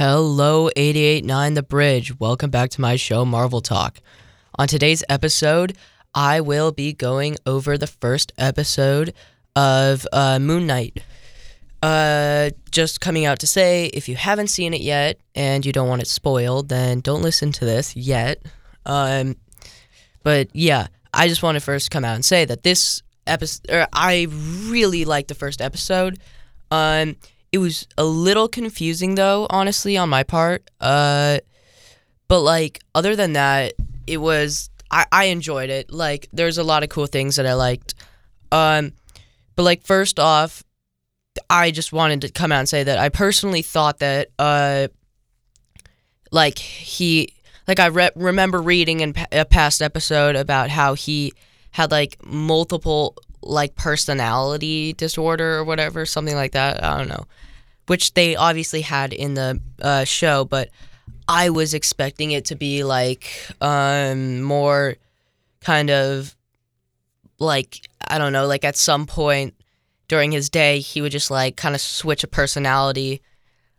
Hello, 88.9 The Bridge. Welcome back to my show, Marvel Talk. On today's episode, I will be going over the first episode of Moon Knight. Just coming out to say, if you haven't seen it yet and you don't want it spoiled, then don't listen to this yet. But yeah, I just want to first come out and say that this episode, I really liked the first episode. It was a little confusing, though, honestly, on my part. But, like, other than that, it was... I enjoyed it. Like, there's a lot of cool things that I liked. But, like, first off, I just wanted to come out and say that I personally thought that, like, he... Like, I remember reading in a past episode about how he had, like, multiple... like personality disorder or whatever, something like that. I don't know, which they obviously had in the show, but I was expecting it to be like more kind of like, I don't know, like at some point during his day he would just like kind of switch a personality.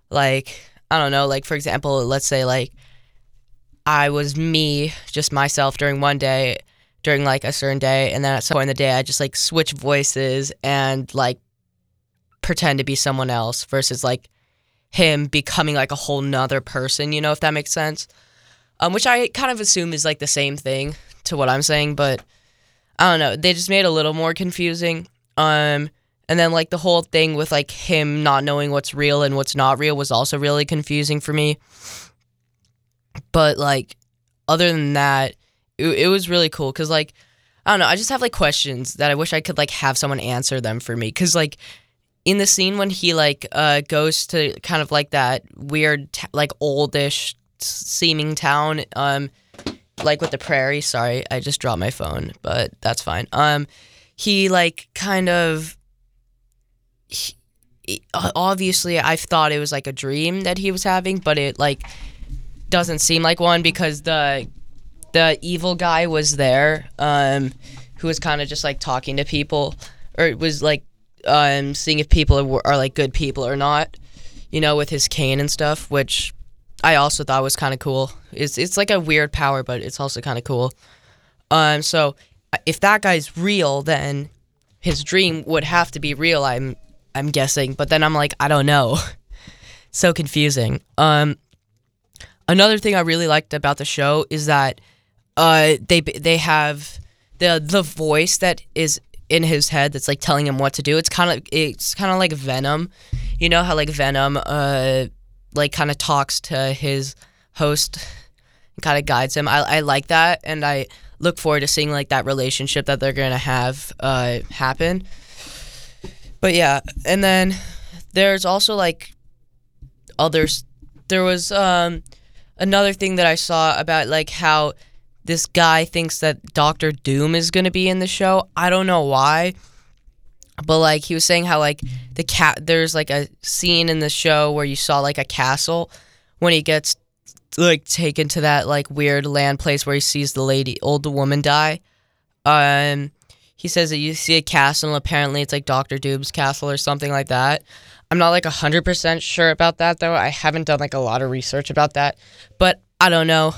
Like, I don't know, like for example, let's say like I was myself during one day, during, like, a certain day, and then at some point in the day, I just, like, switch voices and, like, pretend to be someone else versus, like, him becoming, like, a whole nother person, you know, if that makes sense? Which I kind of assume is, like, the same thing to what I'm saying, but I don't know. They just made it a little more confusing. And then, like, the whole thing with, like, him not knowing what's real and what's not real was also really confusing for me. But, like, other than that, it was really cool because, like, I don't know, I just have, like, questions that I wish I could, like, have someone answer them for me. Because, like, in the scene when he, like, goes to kind of, like, that weird, like, oldish seeming town, like, with the prairie. Sorry, I just dropped my phone, but that's fine. He, like, kind of, obviously, I thought it was, like, a dream that he was having, but it, like, doesn't seem like one because the evil guy was there, who was kind of just, like, talking to people, or was, like, seeing if people are, like, good people or not, you know, with his cane and stuff, which I also thought was kind of cool. It's like a weird power, but it's also kind of cool. So if that guy's real, then his dream would have to be real, I'm guessing, but then I'm like, I don't know. So confusing. Another thing I really liked about the show is that they have the voice that is in his head that's like telling him what to do. It's kind of like Venom. You know how like Venom like kind of talks to his host and kind of guides him. I like that, and I look forward to seeing like that relationship that they're gonna have happen. But yeah, and then there's also like others. There was another thing that I saw about like how this guy thinks that Dr. Doom is going to be in the show. I don't know why, but like he was saying how like there's like a scene in the show where you saw like a castle when he gets like taken to that like weird land place where he sees the old woman die. He says that you see a castle and apparently it's like Dr. Doom's castle or something like that. I'm not like 100% sure about that though. I haven't done like a lot of research about that, but I don't know.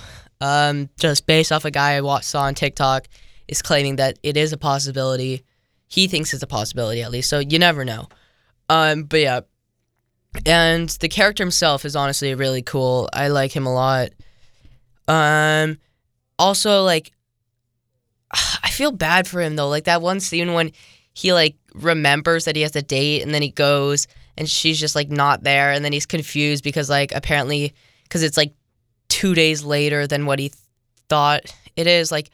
Just based off a guy I saw on TikTok is claiming that it is a possibility. He thinks it's a possibility, at least, so you never know. But yeah, and the character himself is honestly really cool. I like him a lot. Also, like, I feel bad for him, though. Like, that one scene when he, like, remembers that he has a date, and then he goes, and she's just, like, not there, and then he's confused because, like, apparently, because it's, like, 2 days later than what he thought it is. Like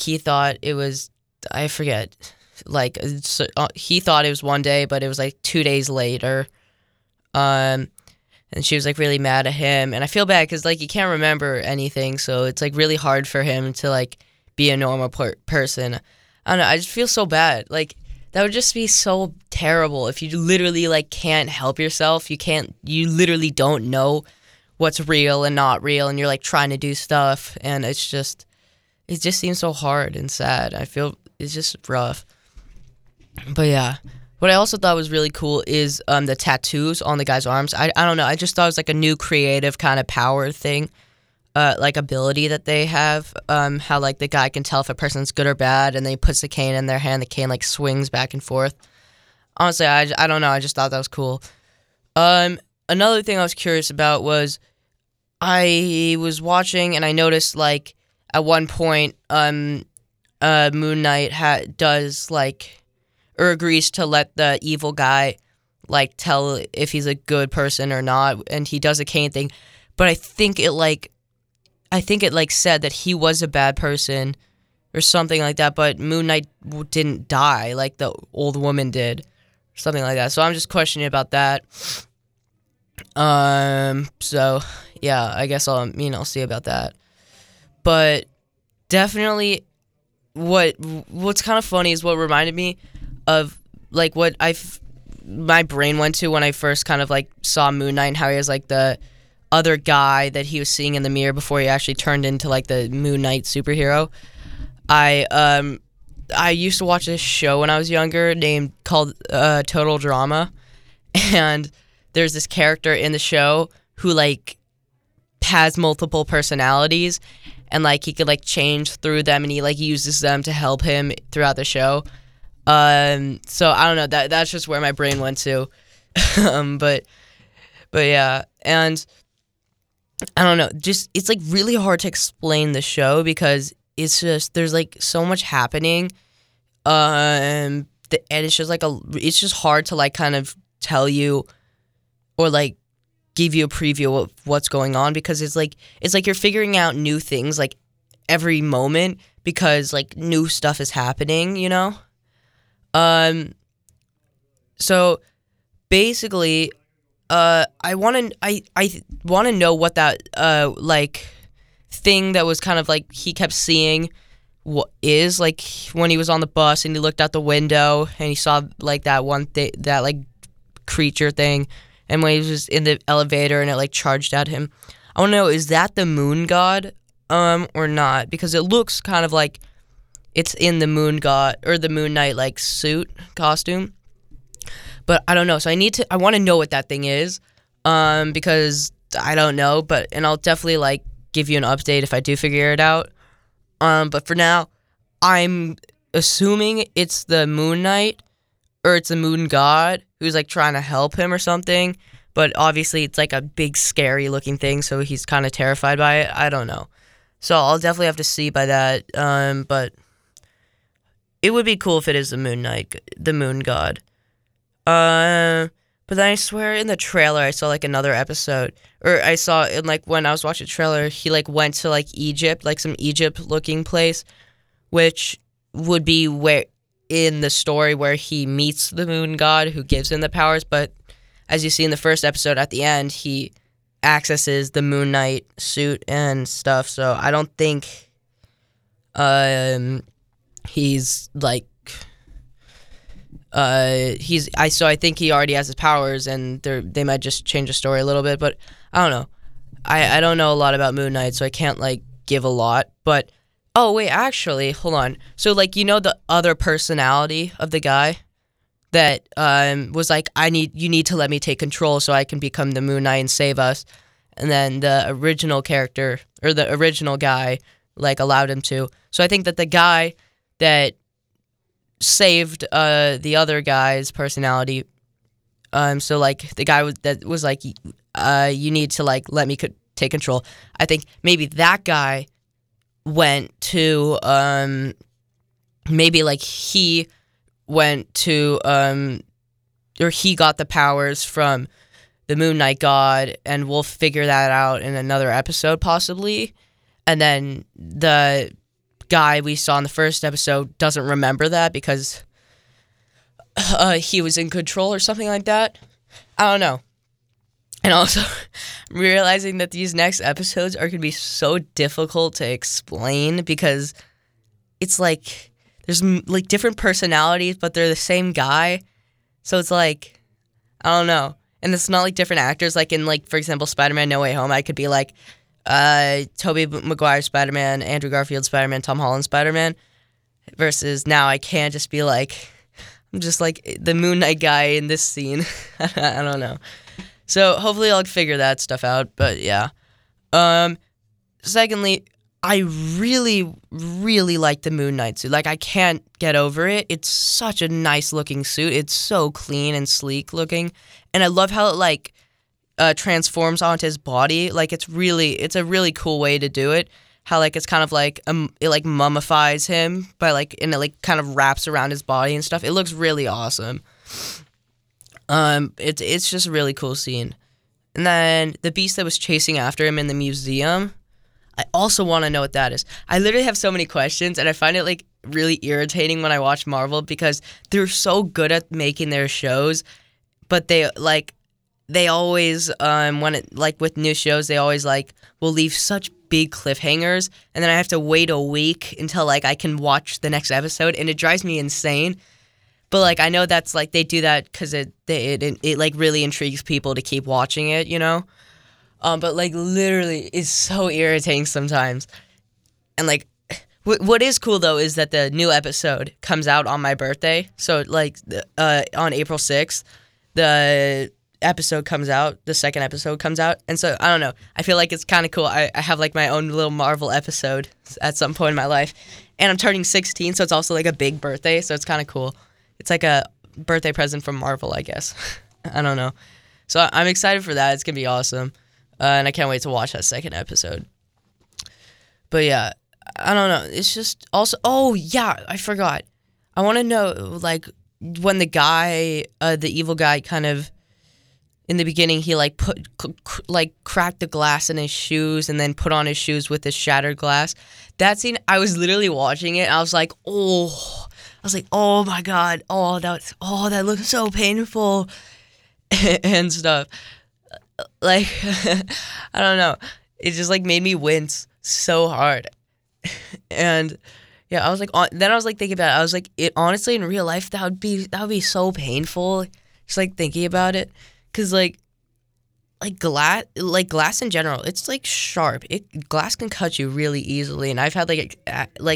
he thought it was, I forget, like, so, he thought it was one day, but it was, like, 2 days later, and she was, like, really mad at him, and I feel bad, because, like, he can't remember anything, so it's, like, really hard for him to, like, be a normal person. I don't know, I just feel so bad, like, that would just be so terrible if you literally, like, can't help yourself, you literally don't know what's real and not real, and you're, like, trying to do stuff, and it just seems so hard and sad. I feel, it's just rough. But, yeah, What I also thought was really cool is the tattoos on the guy's arms. I don't know. I just thought it was like a new creative kind of power thing, like ability that they have. How like the guy can tell if a person's good or bad, and then he puts the cane in their hand. The cane like swings back and forth. Honestly, I don't know. I just thought that was cool. Another thing I was curious about was I was watching and I noticed like at one point Moon Knight does like, or agrees to let the evil guy, like, tell if he's a good person or not, and he does the cane thing. But I think it said that he was a bad person or something like that, but Moon Knight didn't die like the old woman did, something like that. So I'm just questioning about that. So, yeah, I guess I'll see about that. But definitely what's kind of funny is what reminded me of, like, what my brain went to when I first kind of, like, saw Moon Knight and how he was, like, the other guy that he was seeing in the mirror before he actually turned into, like, the Moon Knight superhero. I used to watch this show when I was younger called Total Drama, and there's this character in the show who, like, has multiple personalities, and, like, he could, like, change through them, and he, like, uses them to help him throughout the show. So I don't know, that's just where my brain went to. But yeah, and I don't know, just, it's like really hard to explain the show because it's just, there's like so much happening. And it's just like it's just hard to like kind of tell you or like give you a preview of what's going on, because it's like you're figuring out new things like every moment because like new stuff is happening, you know? So basically, I want to know what that, like thing that was kind of like, he kept seeing what is like when he was on the bus and he looked out the window and he saw like that one thing, that like creature thing. And when he was in the elevator and it like charged at him, I want to know, is that the moon god, or not? Because it looks kind of like it's in the Moon God or the Moon Knight like suit costume, but I don't know. So I want to know what that thing is, because I don't know. And I'll definitely like give you an update if I do figure it out. But for now, I'm assuming it's the Moon Knight or it's the Moon God who's like trying to help him or something. But obviously, it's like a big scary looking thing, so he's kind of terrified by it. I don't know. So I'll definitely have to see by that. But it would be cool if it is the Moon Knight, the Moon God. But then I swear in the trailer I saw, like, another episode. Or I saw, in like, when I was watching the trailer, he, like, went to, like, Egypt, like, some Egypt-looking place, which would be where in the story where he meets the Moon God who gives him the powers. But as you see in the first episode, at the end, he accesses the Moon Knight suit and stuff. So I don't think he's like I think he already has his powers, and they might just change the story a little bit, but I don't know. I don't know a lot about Moon Knight, so I can't like give a lot. But oh wait, actually, hold on. So like, you know, the other personality of the guy that was like, you need to let me take control so I can become the Moon Knight and save us, and then the original guy like allowed him to. So I think that the guy that saved the other guy's personality. So like the guy that was like, you need to like let me take control. I think maybe that guy went to or he got the powers from the Moon Knight God, and we'll figure that out in another episode possibly. And then the guy we saw in the first episode doesn't remember that because he was in control or something like that. I don't know. And also, I'm realizing that these next episodes are going to be so difficult to explain because it's like there's like different personalities, but they're the same guy. So it's like, I don't know. And it's not like different actors. Like in, like, for example, Spider-Man No Way Home, I could be like, Tobey Maguire Spider-Man, Andrew Garfield Spider-Man, Tom Holland Spider-Man, versus now I can't just be like, I'm just like the Moon Knight guy in this scene. I don't know. So hopefully I'll figure that stuff out, but yeah. Secondly, I really, really like the Moon Knight suit. Like, I can't get over it. It's such a nice-looking suit. It's so clean and sleek-looking. And I love how it, like, transforms onto his body. Like, it's a really cool way to do it. How, like, it's kind of, like, it, like, mummifies him by, like, and it, like, kind of wraps around his body and stuff. It looks really awesome. It's just a really cool scene. And then the beast that was chasing after him in the museum, I also want to know what that is. I literally have so many questions, and I find it, like, really irritating when I watch Marvel because they're so good at making their shows, but they always, with new shows, they always, like, will leave such big cliffhangers, and then I have to wait a week until, like, I can watch the next episode, and it drives me insane. But, like, I know that's, like, they do that because it like, really intrigues people to keep watching it, you know? But, like, literally, it's so irritating sometimes. And, like, what is cool, though, is that the new episode comes out on my birthday. So, like, on April 6th, the episode comes out, the second episode comes out, and so I don't know, I feel like it's kind of cool. I have like my own little Marvel episode at some point in my life, and I'm turning 16, so it's also like a big birthday, so it's kind of cool. It's like a birthday present from Marvel, I guess. I don't know, so I'm excited for that. It's gonna be awesome, and I can't wait to watch that second episode. But yeah, I don't know, it's just also, oh yeah, I forgot, I want to know, like, when the guy, the evil guy, kind of in the beginning, he, like, cracked the glass in his shoes and then put on his shoes with the shattered glass. That scene, I was literally watching it, and I was like, oh my god, that looks so painful and stuff. Like, I don't know, it just, like, made me wince so hard. And yeah, I was like, then I was like thinking about it. I was like, it honestly, in real life, that would be so painful. Just like thinking about it. Because, glass in general, it's, like, sharp. Glass can cut you really easily, and I've had, like,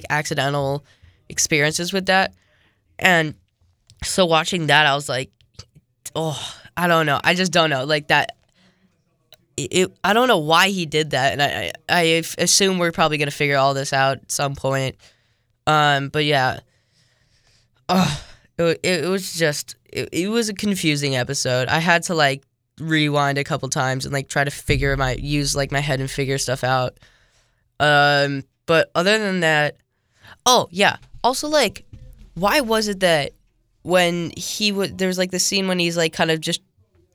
accidental experiences with that. And so watching that, I was like, oh, I don't know. I just don't know. Like, that, I don't know why he did that, and I assume we're probably going to figure all this out at some point. But, yeah. Oh, it was just... It was a confusing episode. I had to, like, rewind a couple times and, like, try to use my head and figure stuff out. But other than that, oh yeah. Also, like, why was it that when there was, like, the scene when he's, like, kind of just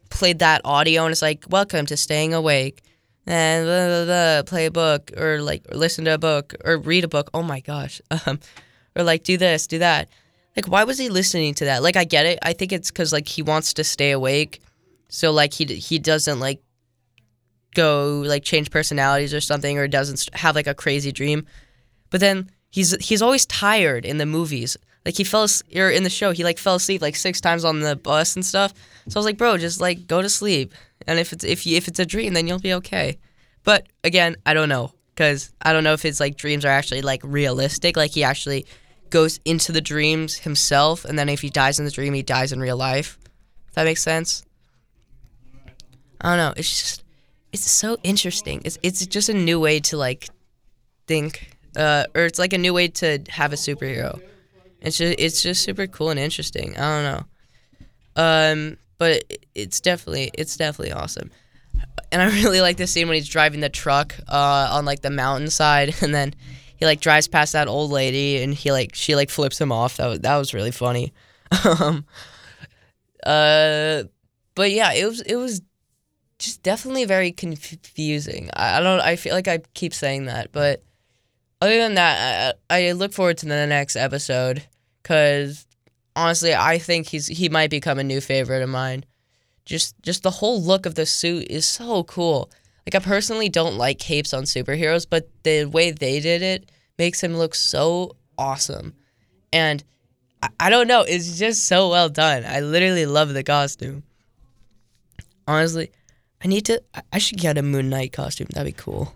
played that audio and it's like, welcome to staying awake and blah, blah, blah, play a book or, like, listen to a book or read a book. Oh my gosh. Or, like, do this, do that. Like, why was he listening to that? Like, I get it. I think it's because, like, he wants to stay awake. So, like, he doesn't, like, go, like, change personalities or something, or doesn't have, like, a crazy dream. But then he's always tired in the movies. Like, in the show, he, like, fell asleep, like, 6 times on the bus and stuff. So I was like, bro, just, like, go to sleep. And if it's a dream, then you'll be okay. But, again, I don't know. Because I don't know if his, like, dreams are actually, like, realistic. Like, he actually goes into the dreams himself, and then if he dies in the dream, he dies in real life. If that makes sense. I don't know. It's so interesting. It's just a new way to, like, think, or it's like a new way to have a superhero. It's just super cool and interesting. I don't know. But it's definitely awesome. And I really like this scene when he's driving the truck on, like, the mountainside, and then he, like, drives past that old lady, and she, like, flips him off. That was really funny. But yeah, it was just definitely very confusing. I feel like I keep saying that, but other than that, I look forward to the next episode, because honestly, I think he might become a new favorite of mine. Just the whole look of the suit is so cool. Like, I personally don't like capes on superheroes, but the way they did it makes him look so awesome. And I don't know, it's just so well done. I literally love the costume. Honestly, I should get a Moon Knight costume. That'd be cool.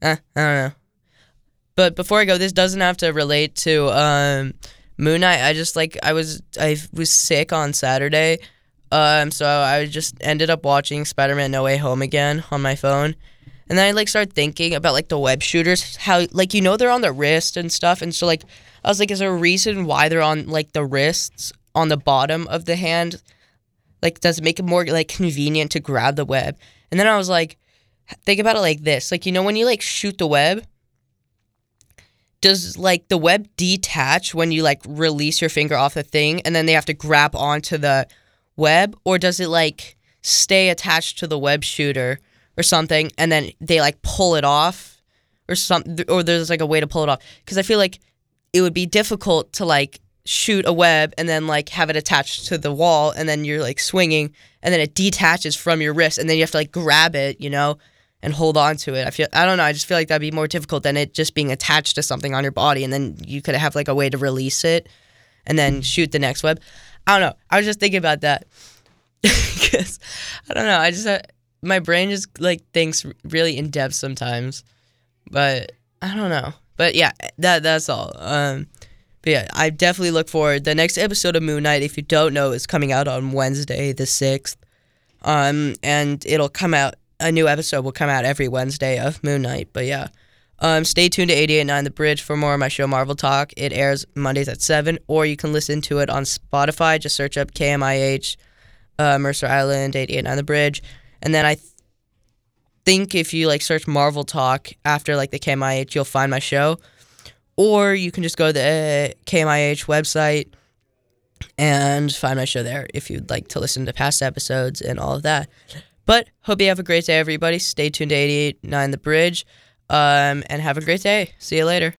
I don't know. But before I go, this doesn't have to relate to Moon Knight, I was sick on Saturday, so I just ended up watching Spider-Man No Way Home again on my phone, and then I started thinking about the web shooters, how they're on the wrist and stuff, and so I was is there a reason why they're on the wrists on the bottom of the hand? Does it make it more convenient to grab the web? And then I was think about it this, when you shoot the web. Does, the web detach when you, release your finger off the thing and then they have to grab onto the web? Or does it, stay attached to the web shooter or something and then they, pull it off or something? Or there's, a way to pull it off? Because I feel it would be difficult to, shoot a web and then, have it attached to the wall and then you're, swinging and then it detaches from your wrist and then you have to, grab it, and hold on to it. I don't know. I just feel that'd be more difficult than it just being attached to something on your body, and then you could have a way to release it, and then shoot the next web. I don't know. I was just thinking about that because I don't know. I just my brain just thinks really in depth sometimes, but I don't know. But yeah, that's all. But yeah, I definitely look forward. The next episode of Moon Knight, if you don't know, is coming out on Wednesday the 6th, and it'll come out. A new episode will come out every Wednesday of Moon Knight, but yeah. Stay tuned to 88.9 The Bridge for more of my show, Marvel Talk. It airs Mondays at 7, or you can listen to it on Spotify. Just search up KMIH, Mercer Island, 88.9 The Bridge. And then I think if you, search Marvel Talk after, the KMIH, you'll find my show. Or you can just go to the KMIH website and find my show there if you'd like to listen to past episodes and all of that. But hope you have a great day, everybody. Stay tuned to 88.9 The Bridge, and have a great day. See you later.